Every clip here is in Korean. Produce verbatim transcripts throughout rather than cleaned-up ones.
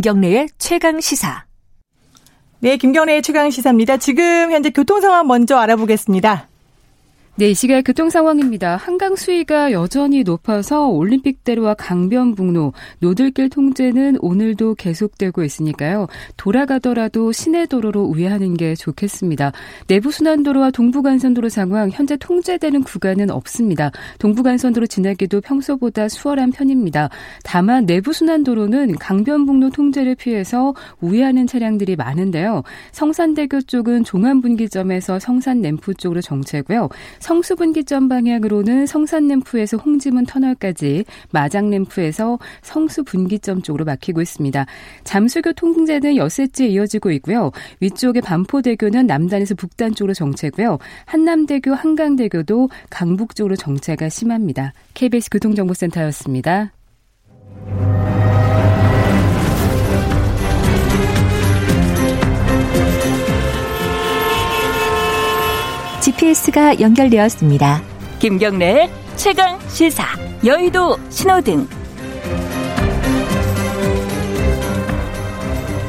김경래의 최강시사. 네, 김경래의 최강시사입니다. 지금 현재 교통 상황 먼저 알아보겠습니다. 네, 이 시각 교통 상황입니다. 한강 수위가 여전히 높아서 올림픽대로와 강변북로, 노들길 통제는 오늘도 계속되고 있으니까요. 돌아가더라도 시내 도로로 우회하는 게 좋겠습니다. 내부순환도로와 동부간선도로 상황, 현재 통제되는 구간은 없습니다. 동부간선도로 지나기도 평소보다 수월한 편입니다. 다만 내부순환도로는 강변북로 통제를 피해서 우회하는 차량들이 많은데요. 성산대교 쪽은 종암분기점에서 성산램프 쪽으로 정체고요. 성수분기점 방향으로는 성산램프에서 홍지문 터널까지, 마장램프에서 성수분기점 쪽으로 막히고 있습니다. 잠수교 통제는 엿새째 이어지고 있고요. 위쪽의 반포대교는 남단에서 북단 쪽으로 정체고요. 한남대교, 한강대교도 강북 쪽으로 정체가 심합니다. 케이비에스 교통정보센터였습니다. 지피에스가 연결되었습니다. 김경래의 최강 시사. 여의도 신호등.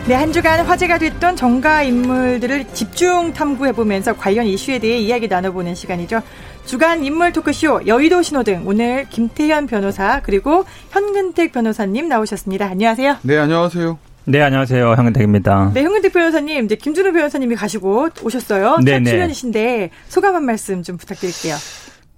네, 한 주간 화제가 됐던 정가 인물들을 집중 탐구해보면서 관련 이슈에 대해 이야기 나눠보는 시간이죠. 주간 인물 토크쇼 여의도 신호등. 오늘 김태현 변호사 그리고 현근택 변호사님 나오셨습니다. 안녕하세요. 네, 안녕하세요. 네, 안녕하세요. 현근택입니다. 네, 현근택 변호사님, 이제 김준호 변호사님이 가시고 오셨어요. 첫 출연이신데 소감 한 말씀 좀 부탁드릴게요.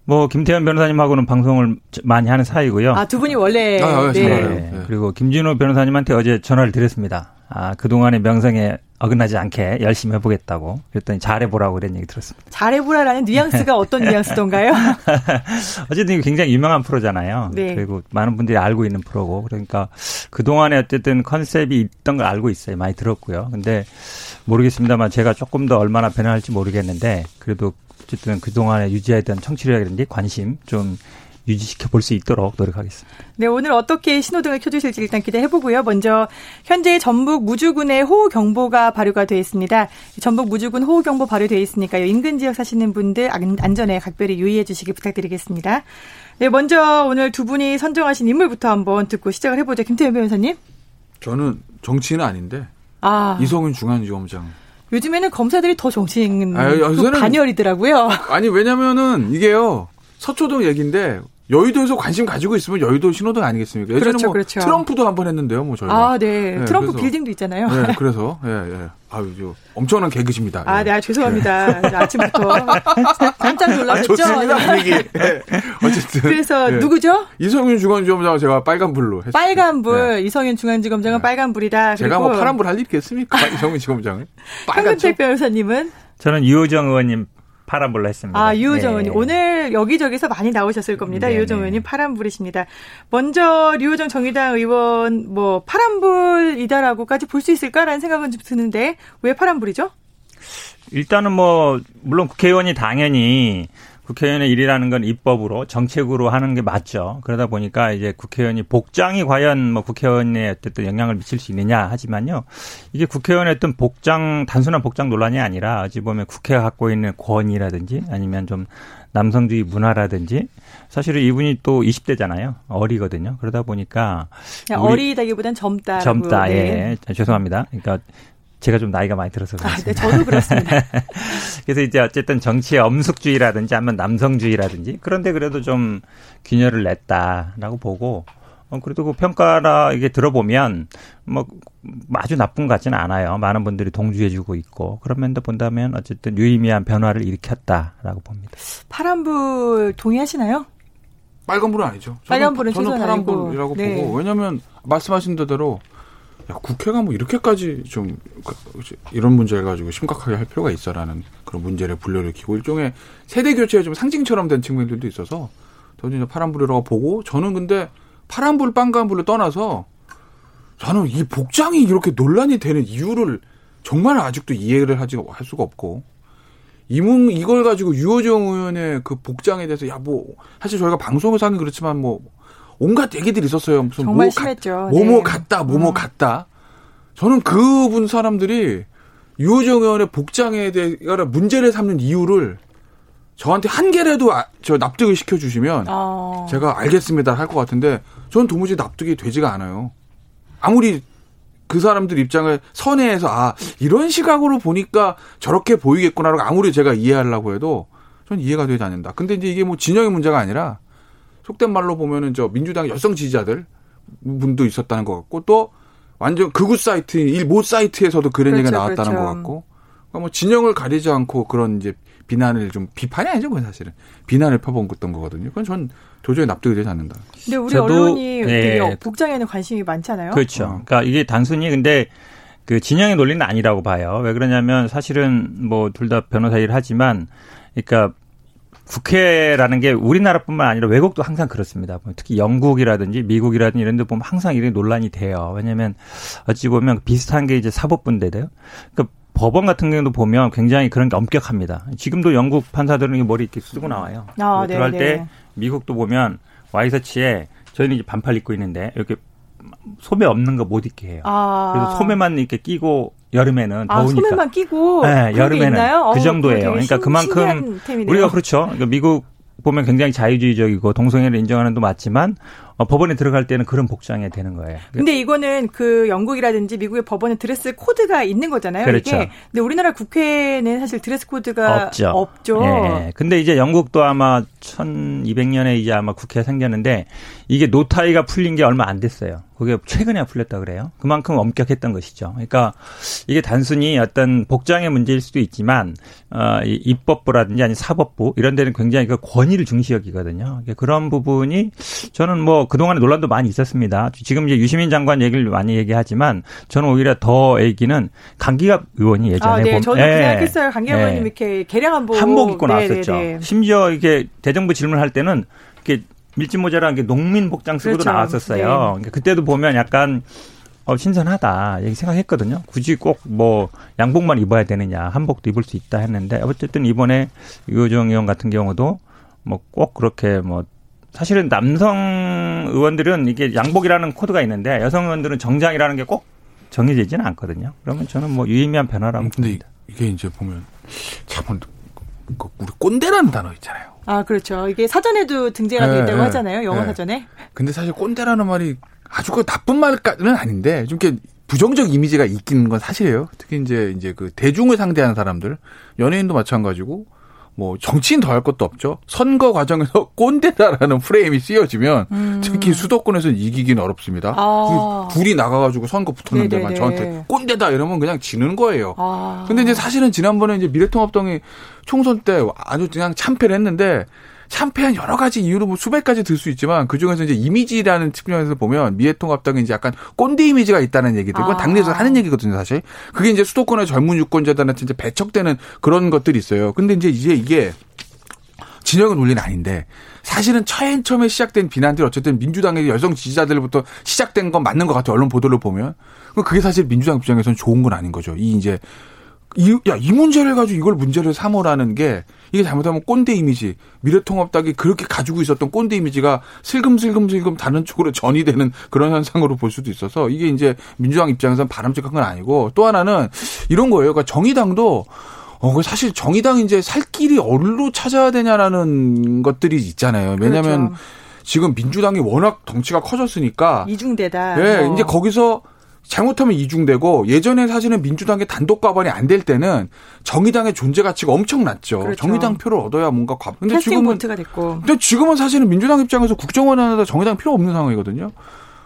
뭐 김태현 변호사님하고는 방송을 많이 하는 사이고요. 아, 두 분이 원래. 아, 네. 네. 네. 그리고 김준호 변호사님한테 어제 전화를 드렸습니다. 아, 그동안의 명성에 어긋나지 않게 열심히 해보겠다고. 그랬더니 잘해보라고 이런 얘기 들었습니다. 잘해보라라는 뉘앙스가 어떤 뉘앙스던가요? 어쨌든 굉장히 유명한 프로잖아요. 네. 그리고 많은 분들이 알고 있는 프로고. 그러니까 그동안에 어쨌든 컨셉이 있던 걸 알고 있어요. 많이 들었고요. 근데 모르겠습니다만 제가 조금 더 얼마나 변화할지 모르겠는데, 그래도 어쨌든 그동안에 유지했던 청취력이라든지 관심 좀 유지시켜 볼 수 있도록 노력하겠습니다. 네, 오늘 어떻게 신호등을 켜주실지 일단 기대해보고요. 먼저 현재 전북 무주군에 호우경보가 발효가 되어 있습니다. 전북 무주군 호우경보 발효되어 있으니까요. 인근 지역 사시는 분들 안전에 각별히 유의해 주시기 부탁드리겠습니다. 네, 먼저 오늘 두 분이 선정하신 인물부터 한번 듣고 시작을 해보죠. 김태현 변호사님. 저는 정치인은 아닌데 아. 이성윤 중앙지검장. 요즘에는 검사들이 더 정치인 아, 반열이더라고요. 아니, 왜냐면은 이게요. 서초동 얘기인데 여의도에서 관심 가지고 있으면 여의도 신호등 아니겠습니까? 예전에 그렇죠, 뭐 그렇죠. 트럼프도 한번 했는데요, 뭐 저희가. 아, 네. 네, 트럼프 그래서, 빌딩도 있잖아요. 네, 그래서 예, 예. 아유, 저 엄청난 개그십니다. 아, 예. 네, 아, 죄송합니다. 네. 아침부터 깜짝 놀랐죠. 좋습니다, 분위기. 네. 어쨌든. 그래서 네. 누구죠? 이성윤 중앙지검장은 제가 빨간불로 했습니다. 빨간불. 네. 이성윤 중앙지검장은 네. 빨간불이다. 제가 뭐 파란불 할 일 있겠습니까? 이성윤 지검장은. 현근택 변호사님은? 저는 유호정 의원님. 파란불로 했습니다. 아, 유호정 의원님. 네. 오늘 여기저기서 많이 나오셨을 겁니다. 네, 유호정 의원님 네. 파란불이십니다. 먼저 류호정 정의당 의원 뭐 파란불이다라고까지 볼 수 있을까라는 생각은 좀 드는데 왜 파란불이죠? 일단은 뭐 물론 국회의원이 당연히 국회의원의 일이라는 건 입법으로 정책으로 하는 게 맞죠. 그러다 보니까 이제 국회의원이 복장이 과연 뭐 국회의원에 어쨌든 영향을 미칠 수 있느냐 하지만요. 이게 국회의원의 어떤 복장, 단순한 복장 논란이 아니라 어찌 보면 국회가 갖고 있는 권위라든지 아니면 좀 남성주의 문화라든지 사실은 이분이 또 이십 대잖아요. 어리거든요. 그러다 보니까. 어리다기보단 젊다. 젊다. 네. 예. 죄송합니다. 그러니까. 제가 좀 나이가 많이 들어서 그렇습니다. 아, 네, 저도 그렇습니다. 그래서 이제 어쨌든 정치의 엄숙주의라든지 아니면 남성주의라든지 그런데 그래도 좀 균열을 냈다라고 보고 어, 그래도 그 평가라 이게 들어보면 뭐 아주 나쁜 것 같지는 않아요. 많은 분들이 동조해주고 있고 그런 면도 본다면 어쨌든 유의미한 변화를 일으켰다라고 봅니다. 파란불 동의하시나요? 빨간불은 아니죠. 빨간불은 저는, 저는 파란불이라고 네. 보고 왜냐하면 말씀하신 대로. 야, 국회가 뭐 이렇게까지 좀 이런 문제를 가지고 심각하게 할 필요가 있어라는 그런 문제를 분류를 키고 일종의 세대 교체의 좀 상징처럼 된 측면들도 있어서 저는 이제 파란불이라고 보고 저는 근데 파란불, 빨간불을 떠나서 저는 이 복장이 이렇게 논란이 되는 이유를 정말 아직도 이해를 하지 할 수가 없고 이문 이걸 가지고 유호정 의원의 그 복장에 대해서 야 뭐 사실 저희가 방송에서 하긴 그렇지만 뭐. 온갖 얘기들이 있었어요. 무슨 정말 뭐 심했죠. 뭐뭐 네. 같다, 뭐뭐 음. 같다. 저는 그분 사람들이 유호정 의원의 복장에 대해 문제를 삼는 이유를 저한테 한 개라도 저 납득을 시켜주시면 어. 제가 알겠습니다 할 것 같은데 저는 도무지 납득이 되지가 않아요. 아무리 그 사람들 입장을 선회해서 아 이런 시각으로 보니까 저렇게 보이겠구나라고 아무리 제가 이해하려고 해도 전 이해가 되지 않는다. 근데 이제 이게 뭐 진영의 문제가 아니라 속된 말로 보면은 저 민주당 열성 지지자들 분도 있었다는 것 같고 또 완전 극우 사이트 일모 사이트에서도 그런 그렇죠, 얘기가 나왔다는 그렇죠. 것 같고 그러니까 뭐 진영을 가리지 않고 그런 이제 비난을 좀 비판이 아니죠, 그건 사실은 비난을 펴본었던 거거든요. 그건 전 도저히 납득이 되지 않는다. 근데 우리 저도, 언론이 네. 복장에는 관심이 많잖아요. 그렇죠. 어. 그러니까 이게 단순히 근데 그 진영의 논리는 아니라고 봐요. 왜 그러냐면 사실은 뭐 둘 다 변호사 일을 하지만, 그러니까. 국회라는 게 우리나라뿐만 아니라 외국도 항상 그렇습니다. 특히 영국이라든지 미국이라든지 이런 데 보면 항상 이런 논란이 돼요. 왜냐하면 어찌 보면 비슷한 게 이제 사법부인데요. 그러니까 법원 같은 경우도 보면 굉장히 그런 게 엄격합니다. 지금도 영국 판사들은 머리 이렇게 쓰고 나와요. 아, 들어갈 때 미국도 보면 와이셔츠에 저희는 이제 반팔 입고 있는데 이렇게 소매 없는 거 못 입게 해요. 아. 그래서 소매만 이렇게 끼고 여름에는 아, 더우니까. 소매만 끼고. 네, 여름에는 그 정도예요. 그러니까 그만큼 우리가 그렇죠. 그러니까 미국 보면 굉장히 자유주의적이고 동성애를 인정하는 도 맞지만 어, 법원에 들어갈 때는 그런 복장이 되는 거예요. 근데 이거는 그 영국이라든지 미국의 법원의 드레스 코드가 있는 거잖아요. 그렇죠. 이게. 근데 우리나라 국회는 사실 드레스 코드가 없죠. 없죠. 예, 예. 근데 이제 영국도 아마 천이백 년에 이제 아마 국회가 생겼는데 이게 노타이가 풀린 게 얼마 안 됐어요. 그게 최근에 풀렸다 그래요. 그만큼 엄격했던 것이죠. 그러니까 이게 단순히 어떤 복장의 문제일 수도 있지만 어, 이 입법부라든지 아니 사법부 이런 데는 굉장히 그 권위를 중시 여기거든요. 그런 부분이 저는 뭐 그동안에 논란도 많이 있었습니다. 지금 이제 유시민 장관 얘기를 많이 얘기하지만 저는 오히려 더 얘기는 강기갑 의원이 예전에 아, 네. 보면 저도 그 생각했어요. 강기갑 네. 의원님 이렇게 개량 한복 한복 입고 네, 나왔었죠. 네, 네. 심지어 이게 대정부 질문할 때는 이렇게 밀짚모자랑 이렇게 농민 복장 쓰고도 그렇죠. 나왔었어요. 네. 그러니까 그때도 보면 약간 어, 신선하다 이렇게 생각했거든요. 굳이 꼭 뭐 양복만 입어야 되느냐, 한복도 입을 수 있다 했는데 어쨌든 이번에 유호정 의원 같은 경우도 뭐 꼭 그렇게 뭐 사실은 남성 의원들은 이게 양복이라는 코드가 있는데 여성 의원들은 정장이라는 게 꼭 정해져 있지는 않거든요. 그러면 저는 뭐 유의미한 변화라고 봅니다. 이게 이제 보면 참 우리 꼰대라는 단어 있잖아요. 아 그렇죠. 이게 사전에도 등재가 네, 된다고 네, 하잖아요. 영어 네. 사전에. 근데 사실 꼰대라는 말이 아주 그 나쁜 말까지는 아닌데 좀 이렇게 부정적 이미지가 있기는 건 사실이에요. 특히 이제 이제 그 대중을 상대하는 사람들, 연예인도 마찬가지고. 뭐 정치인 더할 것도 없죠. 선거 과정에서 꼰대다라는 프레임이 씌워지면 음. 특히 수도권에서는 이기긴 어렵습니다. 아. 불이 나가가지고 선거 붙었는데만 네네네. 저한테 꼰대다 이러면 그냥 지는 거예요. 아. 근데 이제 사실은 지난번에 이제 미래통합당이 총선 때 아주 그냥 참패를 했는데 참패한 여러 가지 이유로 뭐 수백 가지 들 수 있지만 그 중에서 이제 이미지라는 측면에서 보면 미래통합당이 이제 약간 꼰대 이미지가 있다는 얘기들, 그건 당내에서 하는 얘기거든요, 사실. 그게 이제 수도권의 젊은 유권자들한테 이제 배척되는 그런 것들이 있어요. 근데 이제 이제 이게 진영은 논리는 아닌데 사실은 처음 처음에 시작된 비난들이 어쨌든 민주당의 열성 지지자들부터 시작된 건 맞는 것 같아요. 언론 보도를 보면 그게 사실 민주당 입장에서는 좋은 건 아닌 거죠. 이 이제 이, 야, 이 문제를 가지고 이걸 문제를 삼으라는 게 이게 잘못하면 꼰대 이미지, 미래통합당이 그렇게 가지고 있었던 꼰대 이미지가 슬금슬금슬금 다른 쪽으로 전이되는 그런 현상으로 볼 수도 있어서 이게 이제 민주당 입장에서는 바람직한 건 아니고 또 하나는 이런 거예요. 그러니까 정의당도 어, 사실 정의당 이제 살 길이 어디로 찾아야 되냐라는 것들이 있잖아요. 왜냐하면 그렇죠. 지금 민주당이 워낙 덩치가 커졌으니까 이중대다. 예, 뭐. 이제 거기서 잘못하면 이중되고 예전에 사실은 민주당의 단독 과반이 안 될 때는 정의당의 존재 가치가 엄청났죠. 그렇죠. 정의당 표를 얻어야 뭔가 과반. 근데 지금은 보트가 됐고. 근데 지금은 사실은 민주당 입장에서 국정원 하나도 정의당 필요 없는 상황이거든요.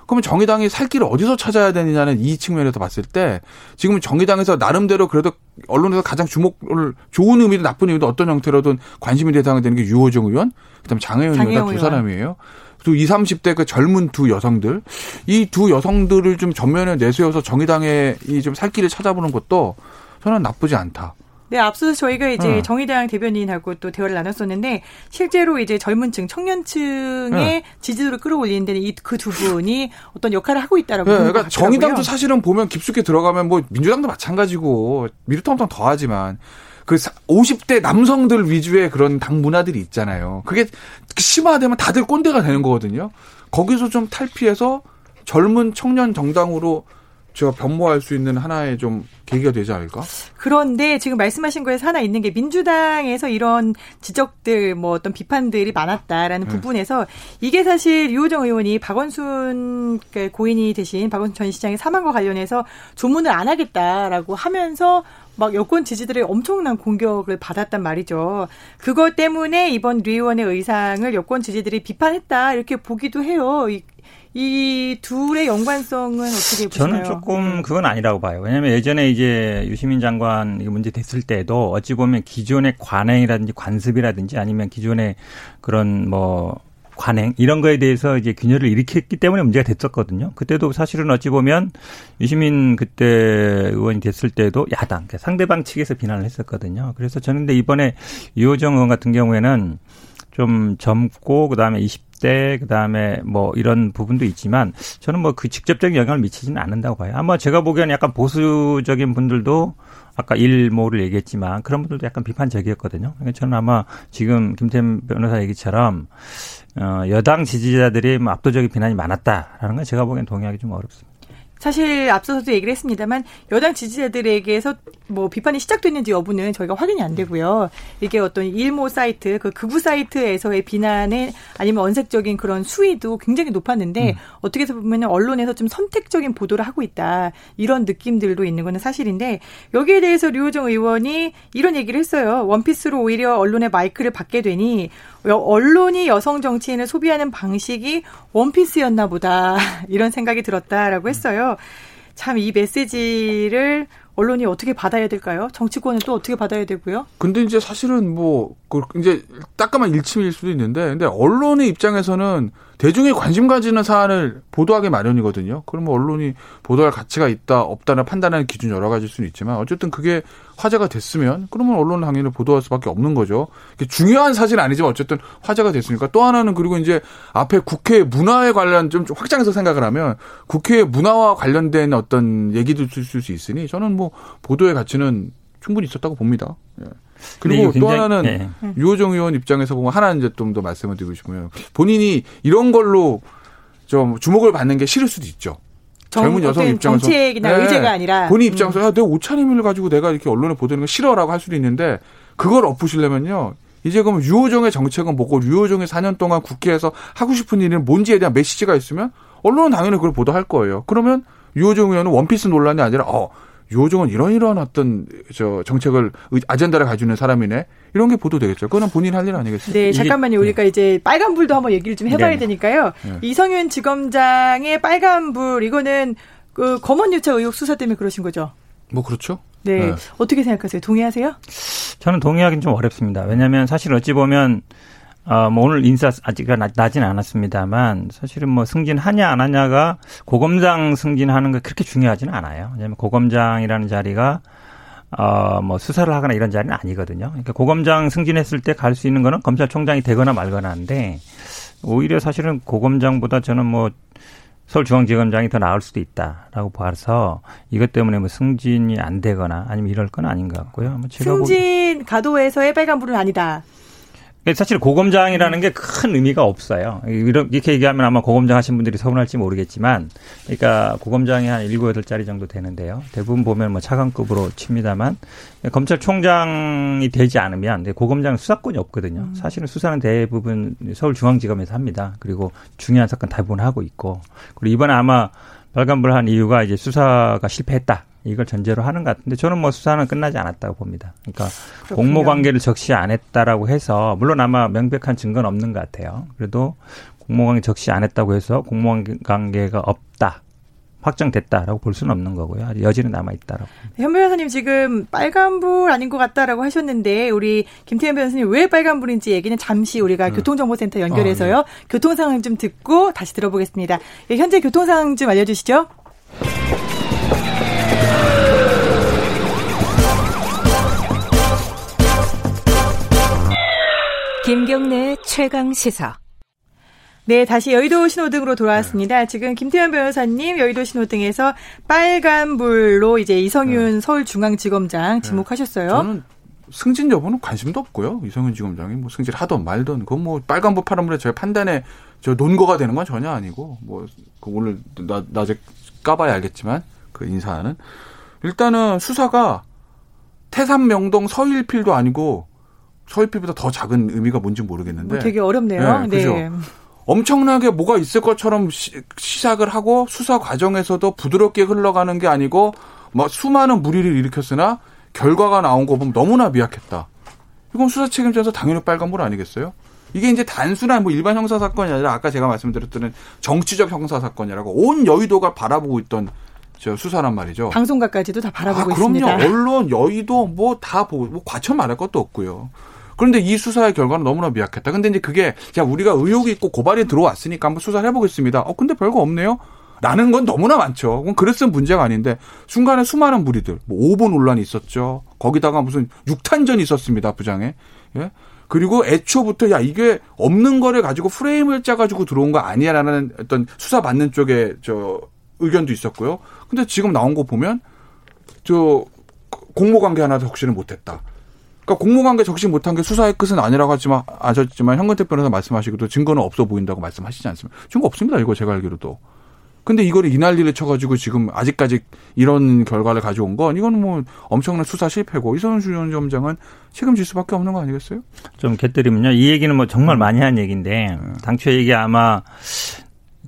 그러면 정의당이 살 길을 어디서 찾아야 되느냐는 이 측면에서 봤을 때 지금 정의당에서 나름대로 그래도 언론에서 가장 주목을 좋은 의미든 나쁜 의미든 어떤 형태로든 관심이 대상이 되는 게 유호정 의원, 그다음에 장혜영 의원 두 사람이에요. 또 이십, 삼십 대 그 젊은 두 여성들, 이 두 여성들을 좀 전면에 내세워서 정의당의 이 좀 살 길을 찾아보는 것도 저는 나쁘지 않다. 네, 앞서 저희가 이제 응. 정의당 대변인하고 또 대화를 나눴었는데 실제로 이제 젊은층, 청년층의 응. 지지도를 끌어올리는 데는 이 그 두 분이 어떤 역할을 하고 있다라고. 네, 그러니까 정의당도 사실은 보면 깊숙이 들어가면 뭐 민주당도 마찬가지고 미래통합당 더하지만. 그 오십 대 남성들 위주의 그런 당 문화들이 있잖아요. 그게 심화되면 다들 꼰대가 되는 거거든요. 거기서 좀 탈피해서 젊은 청년 정당으로 제가 변모할 수 있는 하나의 좀 계기가 되지 않을까? 그런데 지금 말씀하신 거에서 하나 있는 게 민주당에서 이런 지적들, 뭐 어떤 비판들이 많았다라는 네. 부분에서 이게 사실 유호정 의원이 박원순 고인이 되신 박원순 전 시장의 사망과 관련해서 조문을 안 하겠다라고 하면서 막 여권 지지들의 엄청난 공격을 받았단 말이죠. 그것 때문에 이번 류 의원의 의상을 여권 지지들이 비판했다 이렇게 보기도 해요. 이 둘의 연관성은 어떻게 보시나요? 저는 조금 그건 아니라고 봐요. 왜냐하면 예전에 이제 유시민 장관 문제 됐을 때도 어찌 보면 기존의 관행이라든지 관습이라든지 아니면 기존의 그런 뭐 관행 이런 거에 대해서 이제 균열을 일으켰기 때문에 문제가 됐었거든요. 그때도 사실은 어찌 보면 유시민 그때 의원이 됐을 때도 야당 그러니까 상대방 측에서 비난을 했었거든요. 그래서 저는 근데 이번에 유호정 의원 같은 경우에는 좀 젊고 그다음에 이십 대 그다음에 뭐 이런 부분도 있지만 저는 뭐 그 직접적인 영향을 미치지는 않는다고 봐요. 아마 제가 보기에는 약간 보수적인 분들도 아까 일모를 얘기했지만 그런 분들도 약간 비판적이었거든요. 그러니까 저는 아마 지금 김태현 변호사 얘기처럼 여당 지지자들이 압도적인 비난이 많았다라는 건 제가 보기엔 동의하기 좀 어렵습니다. 사실 앞서서도 얘기를 했습니다만 여당 지지자들에게서 뭐 비판이 시작됐는지 여부는 저희가 확인이 안 되고요. 이게 어떤 일모 사이트, 그 극우 사이트에서의 비난에 아니면 언색적인 그런 수위도 굉장히 높았는데 음. 어떻게 해서 보면 언론에서 좀 선택적인 보도를 하고 있다. 이런 느낌들도 있는 건 사실인데 여기에 대해서 류호정 의원이 이런 얘기를 했어요. 원피스로 오히려 언론의 마이크를 받게 되니 언론이 여성 정치인을 소비하는 방식이 원피스였나 보다. 이런 생각이 들었다라고 했어요. 참 이 메시지를 언론이 어떻게 받아야 될까요? 정치권은 또 어떻게 받아야 되고요? 근데 이제 사실은 뭐 이제 따끔한 일침일 수도 있는데, 근데 언론의 입장에서는 대중이 관심 가지는 사안을 보도하기 마련이거든요. 그러면 언론이 보도할 가치가 있다, 없다는 판단하는 기준 여러 가지일 수는 있지만, 어쨌든 그게 화제가 됐으면 그러면 언론은 당연히 보도할 수밖에 없는 거죠. 중요한 사실은 아니지만 어쨌든 화제가 됐으니까. 또 하나는 그리고 이제 앞에 국회 문화에 관련 좀 확장해서 생각을 하면 국회 문화와 관련된 어떤 얘기도 있을 수 있으니 저는 뭐 보도의 가치는 충분히 있었다고 봅니다. 예. 그리고 또 하나는 네. 유호정 의원 입장에서 보면 하나는 이제 좀 더 말씀을 드리고 싶으면 본인이 이런 걸로 좀 주목을 받는 게 싫을 수도 있죠. 정, 젊은 여성 입장에서 정책이나 네. 의제가 아니라 본인 입장에서 음. 야, 내가 옷차림을 가지고 내가 이렇게 언론에 보도하는 거 싫어라고 할 수도 있는데 그걸 엎으시려면요. 이제 그럼 유호정의 정책은 뭐고 유호정의 사 년 동안 국회에서 하고 싶은 일은 뭔지에 대한 메시지가 있으면 언론은 당연히 그걸 보도할 거예요. 그러면 유호정 의원은 원피스 논란이 아니라 어. 유호정은 이런 이런 어떤 저 정책을 아젠다를 가지는 사람이네 이런 게 보도되겠죠. 그건 본인 할 일 아니겠어요? 네, 잠깐만요. 우리가 네. 이제 빨간불도 한번 얘기를 좀 해봐야 네네. 되니까요. 네. 이성윤 지검장의 빨간불 이거는 그 검언유착 의혹 수사 때문에 그러신 거죠? 뭐 그렇죠. 네, 네. 어떻게 생각하세요? 동의하세요? 저는 동의하기는 좀 어렵습니다. 왜냐하면 사실 어찌 보면 어, 뭐 오늘 인사 아직 나진 않았습니다만 사실은 뭐 승진하냐 안 하냐가 고검장 승진하는 게 그렇게 중요하지는 않아요. 왜냐하면 고검장이라는 자리가 어, 뭐 수사를 하거나 이런 자리는 아니거든요. 그러니까 고검장 승진했을 때 갈 수 있는 거는 검찰총장이 되거나 말거나인데 오히려 사실은 고검장보다 저는 뭐 서울중앙지검장이 더 나을 수도 있다라고 봐서 이것 때문에 뭐 승진이 안 되거나 아니면 이럴 건 아닌 것 같고요. 뭐 제가 승진 가도에서의 빨간불은 아니다. 사실 고검장이라는 게 큰 의미가 없어요. 이렇게 얘기하면 아마 고검장 하신 분들이 서운할지 모르겠지만, 그러니까 고검장이 한 일곱, 여덟 자리 정도 되는데요. 대부분 보면 뭐 차관급으로 칩니다만, 검찰총장이 되지 않으면 고검장은 수사권이 없거든요. 사실은 수사는 대부분 서울중앙지검에서 합니다. 그리고 중요한 사건 대부분 하고 있고, 그리고 이번에 아마 빨간불한 이유가 이제 수사가 실패했다. 이걸 전제로 하는 것 같은데 저는 뭐 수사는 끝나지 않았다고 봅니다. 그러니까 그렇군요. 공모 관계를 적시 안 했다라고 해서 물론 아마 명백한 증거는 없는 것 같아요. 그래도 공모 관계 적시 안 했다고 해서 공모 관계가 없다. 확정됐다라고 볼 수는 없는 거고요. 여지는 남아있다라고. 현 변호사님 지금 빨간불 아닌 것 같다라고 하셨는데 우리 김태현 변호사님 왜 빨간불인지 얘기는 잠시 우리가 네. 교통정보센터 연결해서요. 아, 네. 교통 상황 좀 듣고 다시 들어보겠습니다. 예, 현재 교통 상황 좀 알려주시죠. 김경래 최강 시사. 네, 다시 여의도 신호등으로 돌아왔습니다. 지금 김태현 변호사님 여의도 신호등에서 빨간불로 이제 이성윤 네. 서울중앙지검장 지목하셨어요. 저는 승진 여부는 관심도 없고요. 이성윤 지검장이 뭐 승진 하든 말든 그건 뭐 빨간불 파란불에 제 판단에 저 논거가 되는 건 전혀 아니고 뭐 그 오늘 나, 낮에 까봐야 알겠지만 그 인사는. 일단은 수사가 태산 명동 서일필도 아니고 서일필보다 더 작은 의미가 뭔지 모르겠는데. 뭐 되게 어렵네요. 네, 그죠. 네. 엄청나게 뭐가 있을 것처럼 시, 시작을 하고 수사 과정에서도 부드럽게 흘러가는 게 아니고 막 수많은 물의를 일으켰으나 결과가 나온 거 보면 너무나 미약했다. 이건 수사 책임자에서 당연히 빨간불 아니겠어요? 이게 이제 단순한 뭐 일반 형사 사건이 아니라 아까 제가 말씀드렸던 정치적 형사 사건이라고 온 여의도가 바라보고 있던 저 수사란 말이죠. 방송가까지도 다 바라보고 아, 그럼요. 있습니다. 그럼요. 언론, 여의도 뭐 다 보고 뭐 과천 말할 것도 없고요. 그런데 이 수사의 결과는 너무나 미약했다. 근데 이제 그게 야 우리가 의혹이 있고 고발이 들어왔으니까 한번 수사를 해보겠습니다. 어 근데 별거 없네요. 라는 건 너무나 많죠. 그건 그랬으면 문제가 아닌데 순간에 수많은 무리들, 뭐 오보 논란이 있었죠. 거기다가 무슨 육탄전이 있었습니다. 부장에. 예? 그리고 애초부터 야 이게 없는 거를 가지고 프레임을 짜가지고 들어온 거 아니야라는 어떤 수사 받는 쪽에 저 의견도 있었고요. 근데 지금 나온 거 보면 저 공모관계 하나 적시를 못했다. 그러니까 공모관계 적시 못한 게 수사의 끝은 아니라고 하지만 아셨지만 현근택 변호사 말씀하시기도 증거는 없어 보인다고 말씀하시지 않습니까? 증거 없습니다. 이거 제가 알기로도. 근데 이거를 이 난리를 쳐가지고 지금 아직까지 이런 결과를 가져온 건 이건 뭐 엄청난 수사 실패고 이성윤 주원점장은 책임질 수밖에 없는 거 아니겠어요? 좀 곁들이면요. 이 얘기는 뭐 정말 많이 한 얘기인데 당초에 이게 아마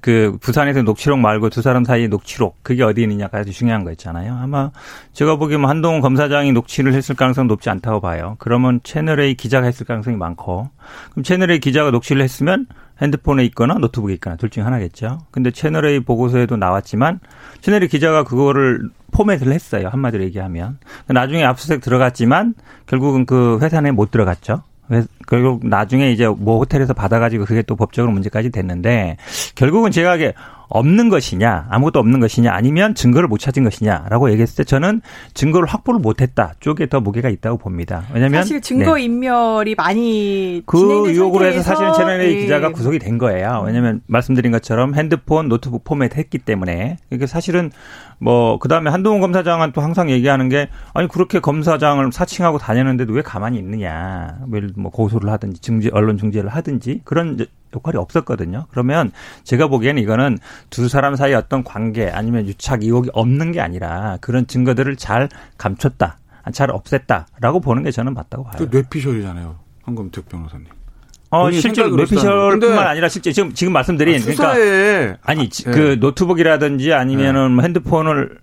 그 부산에서 녹취록 말고 두 사람 사이의 녹취록 그게 어디 있느냐가 아주 중요한 거 있잖아요. 아마 제가 보기에는 한동훈 검사장이 녹취를 했을 가능성이 높지 않다고 봐요. 그러면 채널A 기자가 했을 가능성이 많고 그럼 채널A 기자가 녹취를 했으면 핸드폰에 있거나 노트북에 있거나 둘 중 하나겠죠. 근데 채널A 보고서에도 나왔지만 채널A 기자가 그거를 포맷을 했어요. 한마디로 얘기하면. 나중에 압수수색 들어갔지만 결국은 그 회사 내에 못 들어갔죠. 결국 나중에 이제 뭐 호텔에서 받아가지고 그게 또 법적으로 문제까지 됐는데 결국은 제가 이게 없는 것이냐 아무것도 없는 것이냐 아니면 증거를 못 찾은 것이냐라고 얘기했을 때 저는 증거를 확보를 못했다 쪽에 더 무게가 있다고 봅니다. 왜냐하면 사실 증거인멸이 네. 많이 그 의혹으로 해서 사실은 채널A 네. 기자가 구속이 된 거예요. 왜냐하면 말씀드린 것처럼 핸드폰, 노트북 포맷했기 때문에 이게 사실은 뭐 그다음에 한동훈 검사장은 또 항상 얘기하는 게 아니 그렇게 검사장을 사칭하고 다녔는데도 왜 가만히 있느냐. 예를 뭐 고소를 하든지 중재, 언론 중재를 하든지 그런 역할이 없었거든요. 그러면 제가 보기에는 이거는 두 사람 사이 어떤 관계 아니면 유착 의혹이 없는 게 아니라 그런 증거들을 잘 감췄다, 잘 없앴다라고 보는 게 저는 맞다고 봐요. 그 뇌피셜이잖아요, 한검택 변호사님. 어, 실제로 뇌피셜뿐만 아니라 실제 지금 지금 말씀드린 아, 수사에 그러니까 아니 아, 네. 그 노트북이라든지 아니면은 네. 핸드폰을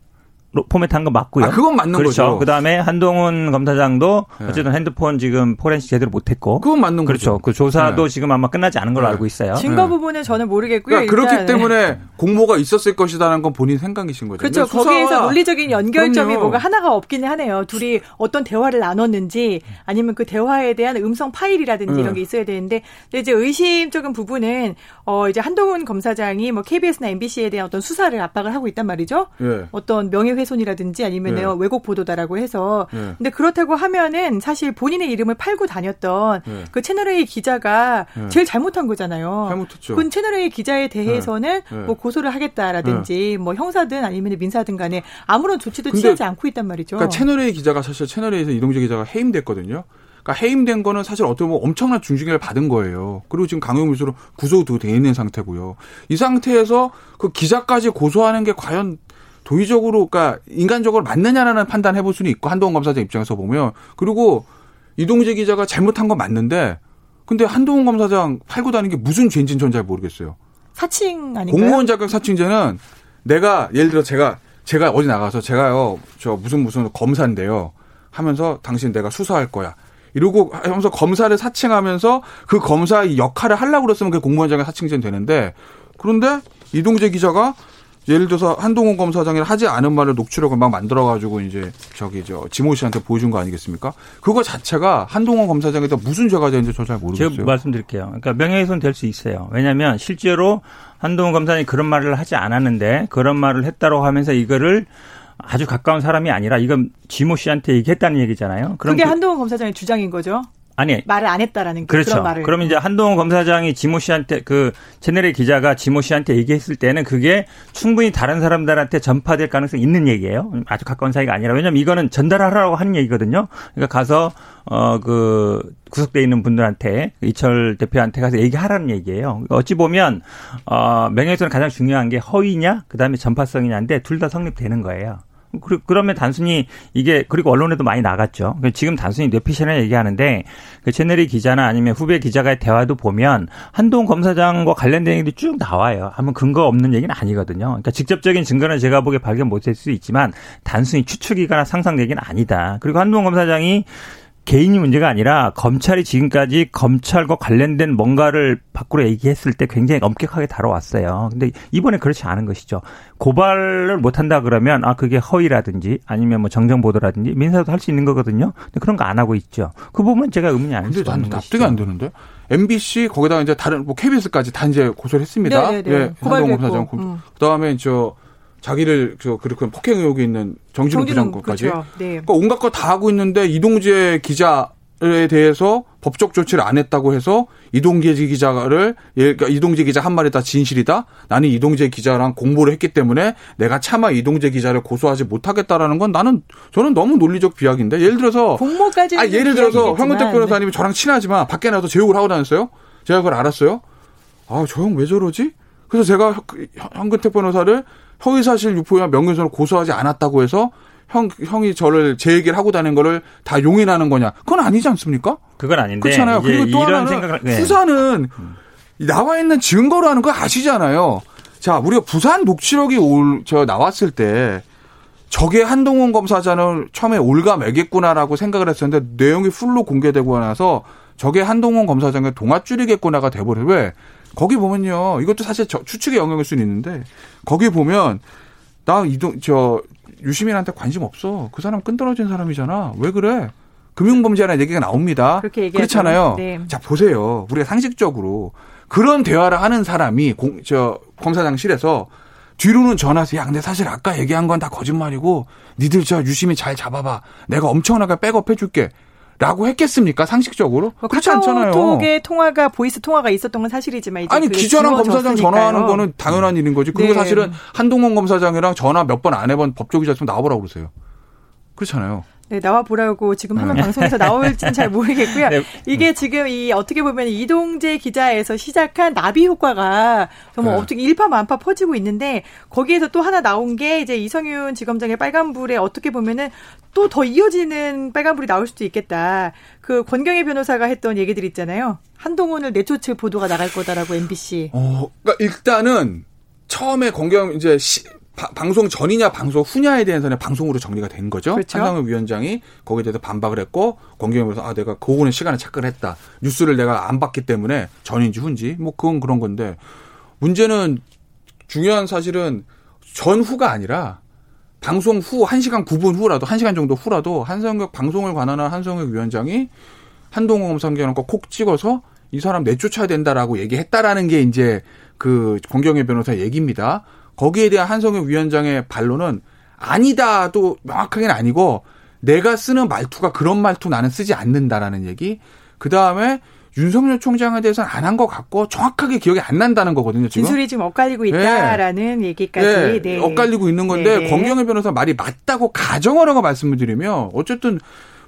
포맷한 거 맞고요. 아, 그건 맞는 그렇죠. 거죠. 그다음에 한동훈 검사장도 네. 어쨌든 핸드폰 지금 포렌식 제대로 못했고. 그건 맞는 그렇죠. 거죠. 그렇죠. 그 조사도 네. 지금 아마 끝나지 않은 걸로 네. 알고 있어요. 증거 네. 부분은 저는 모르겠고요. 그러니까 그렇기 때문에 공모가 있었을 것이라는 건 본인 생각이신 거죠. 그렇죠. 거기에서 논리적인 연결점이 그럼요. 뭐가 하나가 없긴 하네요. 둘이 어떤 대화를 나눴는지 아니면 그 대화에 대한 음성 파일이라든지 네. 이런 게 있어야 되는데 근데 이제 의심적인 부분은 어 이제 한동훈 검사장이 뭐 케이비에스나 엠비씨에 대한 어떤 수사를 압박을 하고 있단 말이죠. 네. 어떤 명예훼손 손이라든지 아니면 네. 왜곡 보도다라고 해서 네. 근데 그렇다고 하면은 사실 본인의 이름을 팔고 다녔던 네. 그 채널A 기자가 네. 제일 잘못한 거잖아요. 잘못했죠. 그 채널A 기자에 대해서는 네. 뭐 고소를 하겠다라든지 네. 뭐 형사든 아니면 민사든 간에 아무런 조치도 근데, 취하지 않고 있단 말이죠. 그러니까 채널A 기자가 사실 채널A에서 이동재 기자가 해임됐거든요. 그러니까 해임된 거는 사실 어떻게 보면 엄청난 중징계를 받은 거예요. 그리고 지금 강요미수로 구속도 돼 있는 상태고요. 이 상태에서 그 기자까지 고소하는 게 과연 도의적으로, 그러니까 인간적으로 맞느냐라는 판단 해볼 수는 있고, 한동훈 검사장 입장에서 보면. 그리고 이동재 기자가 잘못한 건 맞는데, 근데 한동훈 검사장 팔고 다니는 게 무슨 죄인지는 전 잘 모르겠어요. 사칭 아닌가요? 공무원 자격 사칭죄는 내가, 예를 들어 제가, 제가 어디 나가서 제가요, 저 무슨 무슨 검사인데요. 하면서 당신 내가 수사할 거야. 이러고 하면서 검사를 사칭하면서 그 검사의 역할을 하려고 그랬으면 그게 공무원 자격 사칭죄는 되는데, 그런데 이동재 기자가 예를 들어서 한동훈 검사장이 하지 않은 말을 녹취록을 막 만들어가지고 이제 저기 저 지모 씨한테 보여준 거 아니겠습니까? 그거 자체가 한동훈 검사장에 대해 무슨 죄가 되는지 저 잘 모르겠어요. 제가 말씀드릴게요. 그러니까 명예훼손 될 수 있어요. 왜냐하면 실제로 한동훈 검사장이 그런 말을 하지 않았는데 그런 말을 했다고 하면서 이거를 아주 가까운 사람이 아니라 이건 지모 씨한테 얘기했다는 얘기잖아요. 그럼 그게 한동훈 검사장의 주장인 거죠? 아니 말을 안 했다라는 그렇죠. 그런 말을. 그럼 이제 한동훈 검사장이 지모 씨한테 그 채널A 기자가 지모 씨한테 얘기했을 때는 그게 충분히 다른 사람들한테 전파될 가능성이 있는 얘기예요. 아주 가까운 사이가 아니라. 왜냐하면 이거는 전달하라고 하는 얘기거든요. 그러니까 가서 어 그 구속돼 있는 분들한테 이철 대표한테 가서 얘기하라는 얘기예요. 어찌 보면 어 명예훼손은 가장 중요한 게 허위냐 그다음에 전파성이냐인데 둘 다 성립되는 거예요. 그러면 단순히 이게 그리고 언론에도 많이 나갔죠. 지금 단순히 뇌피셜을 얘기하는데 그 채널A 기자나 아니면 후배 기자가의 대화도 보면 한동훈 검사장과 관련된 얘기도 쭉 나와요. 한번 근거 없는 얘기는 아니거든요. 그러니까 직접적인 증거는 제가 보기에 발견 못할 수 있지만 단순히 추측이거나 상상되기는 아니다. 그리고 한동훈 검사장이 개인이 문제가 아니라 검찰이 지금까지 검찰과 관련된 뭔가를 밖으로 얘기했을 때 굉장히 엄격하게 다뤄왔어요. 근데 이번에 그렇지 않은 것이죠. 고발을 못한다 그러면 아 그게 허위라든지 아니면 뭐 정정보도라든지 민사도 할 수 있는 거거든요. 근데 그런 거 안 하고 있죠. 그 부분은 제가 의문이 아닐 수 없는 것이죠. 근데 납득이 안 되는데. 엠비씨 거기다가 이제 다른 뭐 케이비에스까지 다 이제 고소를 했습니다. 네네네. 예, 한동훈 검사장. 음. 그다음에 저. 자기를 저 그렇게 폭행 의혹이 있는 정진웅 부장까지. 그렇죠. 네. 그러니까 온갖 거 다 하고 있는데 이동재 기자에 대해서 법적 조치를 안 했다고 해서 이동재 기자를 그러니까 이동재 기자 한 말이 다 진실이다. 나는 이동재 기자랑 공모를 했기 때문에 내가 차마 이동재 기자를 고소하지 못하겠다라는 건 나는 저는 너무 논리적 비약인데 예를 들어서 공모까지. 아 예를 들어서 현근택 변호사님이 저랑 친하지만 밖에 나가서 제 욕을 하고 다녔어요. 제가 그걸 알았어요. 아 저 형 왜 저러지? 그래서 제가 현근택 변호사를 허위사실 유포와 명예훼손을 고소하지 않았다고 해서 형, 형이 저를 제 얘기를 하고 다닌 거를 다 용인하는 거냐. 그건 아니지 않습니까? 그건 아닌데. 그렇잖아요. 그리고 또 이런 하나는 생각을, 네. 수사는 나와 있는 증거라는 거 아시잖아요. 자, 우리가 부산 녹취록이 올, 저 나왔을 때 저게 한동훈 검사장을 처음에 올가매겠구나라고 생각을 했었는데 내용이 풀로 공개되고 나서 저게 한동훈 검사장의 동아줄이겠구나가 돼버려요. 왜? 거기 보면요, 이것도 사실 저, 추측의 영역일 수는 있는데, 거기 보면, 나 이동, 저, 유시민한테 관심 없어. 그 사람 끈떨어진 사람이잖아. 왜 그래? 금융범죄라는 얘기가 나옵니다. 그렇게 그렇잖아요. 네. 자, 보세요. 우리가 상식적으로 그런 대화를 하는 사람이 공, 저, 검사장실에서 뒤로는 전화해서, 야, 근데 사실 아까 얘기한 건 다 거짓말이고, 니들 저 유시민 잘 잡아봐. 내가 엄청나게 백업 해줄게. 라고 했겠습니까? 상식적으로? 뭐 그렇지 않잖아요. 카카오톡에 통화가 보이스 통화가 있었던 건 사실이지만 이제 아니 기자랑 검사장 전화하는 거는 당연한 일인 거지. 그리고 네. 사실은 한동훈 검사장이랑 전화 몇 번 안 해본 법조기자 있으면 나와보라고 그러세요. 그렇잖아요. 네, 나와보라고 지금 하는 방송에서 나올지는 잘 모르겠고요. 네. 이게 지금 이 어떻게 보면 이동재 기자에서 시작한 나비 효과가 정말 네. 어떻게 일파만파 퍼지고 있는데 거기에서 또 하나 나온 게 이제 이성윤 지검장의 빨간불에 어떻게 보면은 또 더 이어지는 빨간불이 나올 수도 있겠다. 그 권경혜 변호사가 했던 얘기들 있잖아요. 한동훈을 내쫓을 보도가 나갈 거다라고 엠비씨. 어, 그러니까 일단은 처음에 권경 이제 시, 바, 방송 전이냐 방송 후냐에 대해서는 방송으로 정리가 된 거죠. 그렇죠. 한상혁 위원장이 거기에 대해서 반박을 했고 권경혜 변호사 아 내가 그거는 시간을 착각을 했다. 뉴스를 내가 안 봤기 때문에 전인지 후인지 뭐 그건 그런 건데 문제는 중요한 사실은 전후가 아니라 방송 후 한 시간 구 분 후라도 한 시간 정도 후라도 한상혁 방송을 관한한 한상혁 위원장이 한동훈 검사장과 콕 찍어서 이 사람 내쫓아야 된다라고 얘기했다라는 게 이제 그 권경혜 변호사의 얘기입니다. 거기에 대한 한성혁 위원장의 반론은 아니다도 명확하게는 아니고 내가 쓰는 말투가 그런 말투 나는 쓰지 않는다라는 얘기. 그다음에 윤석열 총장에 대해서는 안 한 것 같고 정확하게 기억이 안 난다는 거거든요. 지금. 진술이 지금 엇갈리고 있다라는 네. 얘기까지. 네. 네. 엇갈리고 있는 건데 네. 권경혜 변호사 말이 맞다고 가정하라고 말씀을 드리면 어쨌든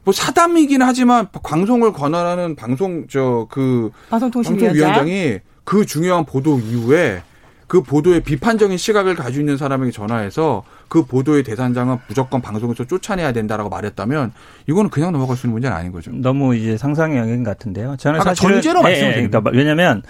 뭐 사담이긴 하지만 방송을 권한하는 방송 저 그 방송통신위원장이 그 중요한 보도 이후에 그 보도에 비판적인 시각을 가지고 있는 사람에게 전화해서 그 보도의 대산장은 무조건 방송에서 쫓아내야 된다라고 말했다면 이거는 그냥 넘어갈 수 있는 문제는 아닌 거죠. 너무 이제 상상의 영역 같은데요. 저는 사실 전제로 말씀드립니다. 예, 예, 왜냐하면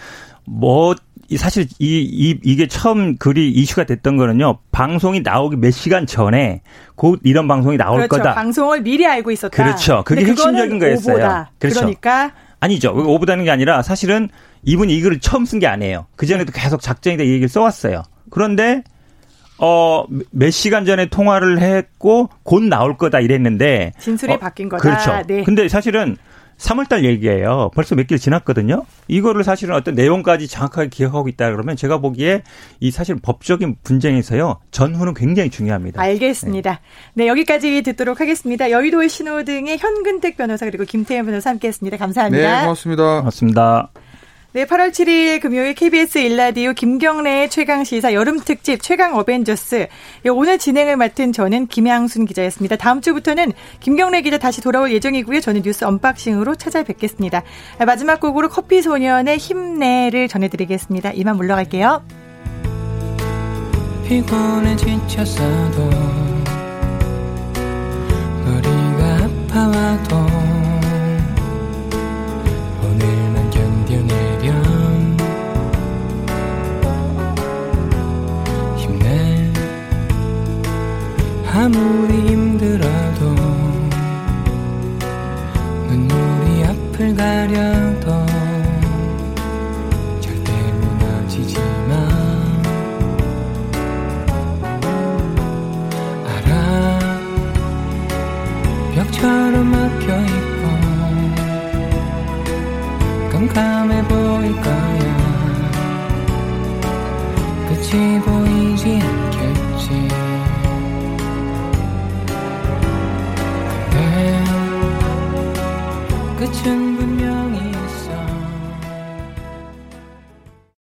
뭐 사실 이, 이 이게 처음 글이 이슈가 됐던 거는요. 방송이 나오기 몇 시간 전에 곧 이런 방송이 나올 그렇죠. 거다. 방송을 미리 알고 있었다. 그렇죠. 그게 핵심적인 거였어요. 그렇죠. 그러니까. 아니죠. 오보다는 게 아니라 사실은 이분이 이 글을 처음 쓴 게 아니에요. 그전에도 계속 작정이다 이 얘기를 써왔어요. 그런데 어, 몇 시간 전에 통화를 했고 곧 나올 거다 이랬는데 진술이 어, 바뀐 거다. 그렇죠. 네. 근데 사실은 삼월달 얘기예요. 벌써 몇 개월 지났거든요. 이거를 사실은 어떤 내용까지 정확하게 기억하고 있다 그러면 제가 보기에 이 사실 법적인 분쟁에서요. 전후는 굉장히 중요합니다. 알겠습니다. 네, 네 여기까지 듣도록 하겠습니다. 여의도의 신호등의 현근택 변호사 그리고 김태현 변호사 함께했습니다. 감사합니다. 네, 고맙습니다. 고맙습니다. 네, 팔월 칠일 금요일 케이비에스 일 라디오 김경래의 최강시사 여름특집 최강 어벤져스. 오늘 진행을 맡은 저는 김양순 기자였습니다. 다음 주부터는 김경래 기자 다시 돌아올 예정이고요. 저는 뉴스 언박싱으로 찾아뵙겠습니다. 마지막 곡으로 커피소년의 힘내를 전해드리겠습니다. 이만 물러갈게요. 피곤해 지쳤어도 머리가 아파와도 아무리 힘들어도 눈물이 앞을 가려도 절대 무너지지 마. 알아 벽처럼 막혀있고 깜깜해 보일 거야. 끝이 보이지 않겠지. 끝은 분명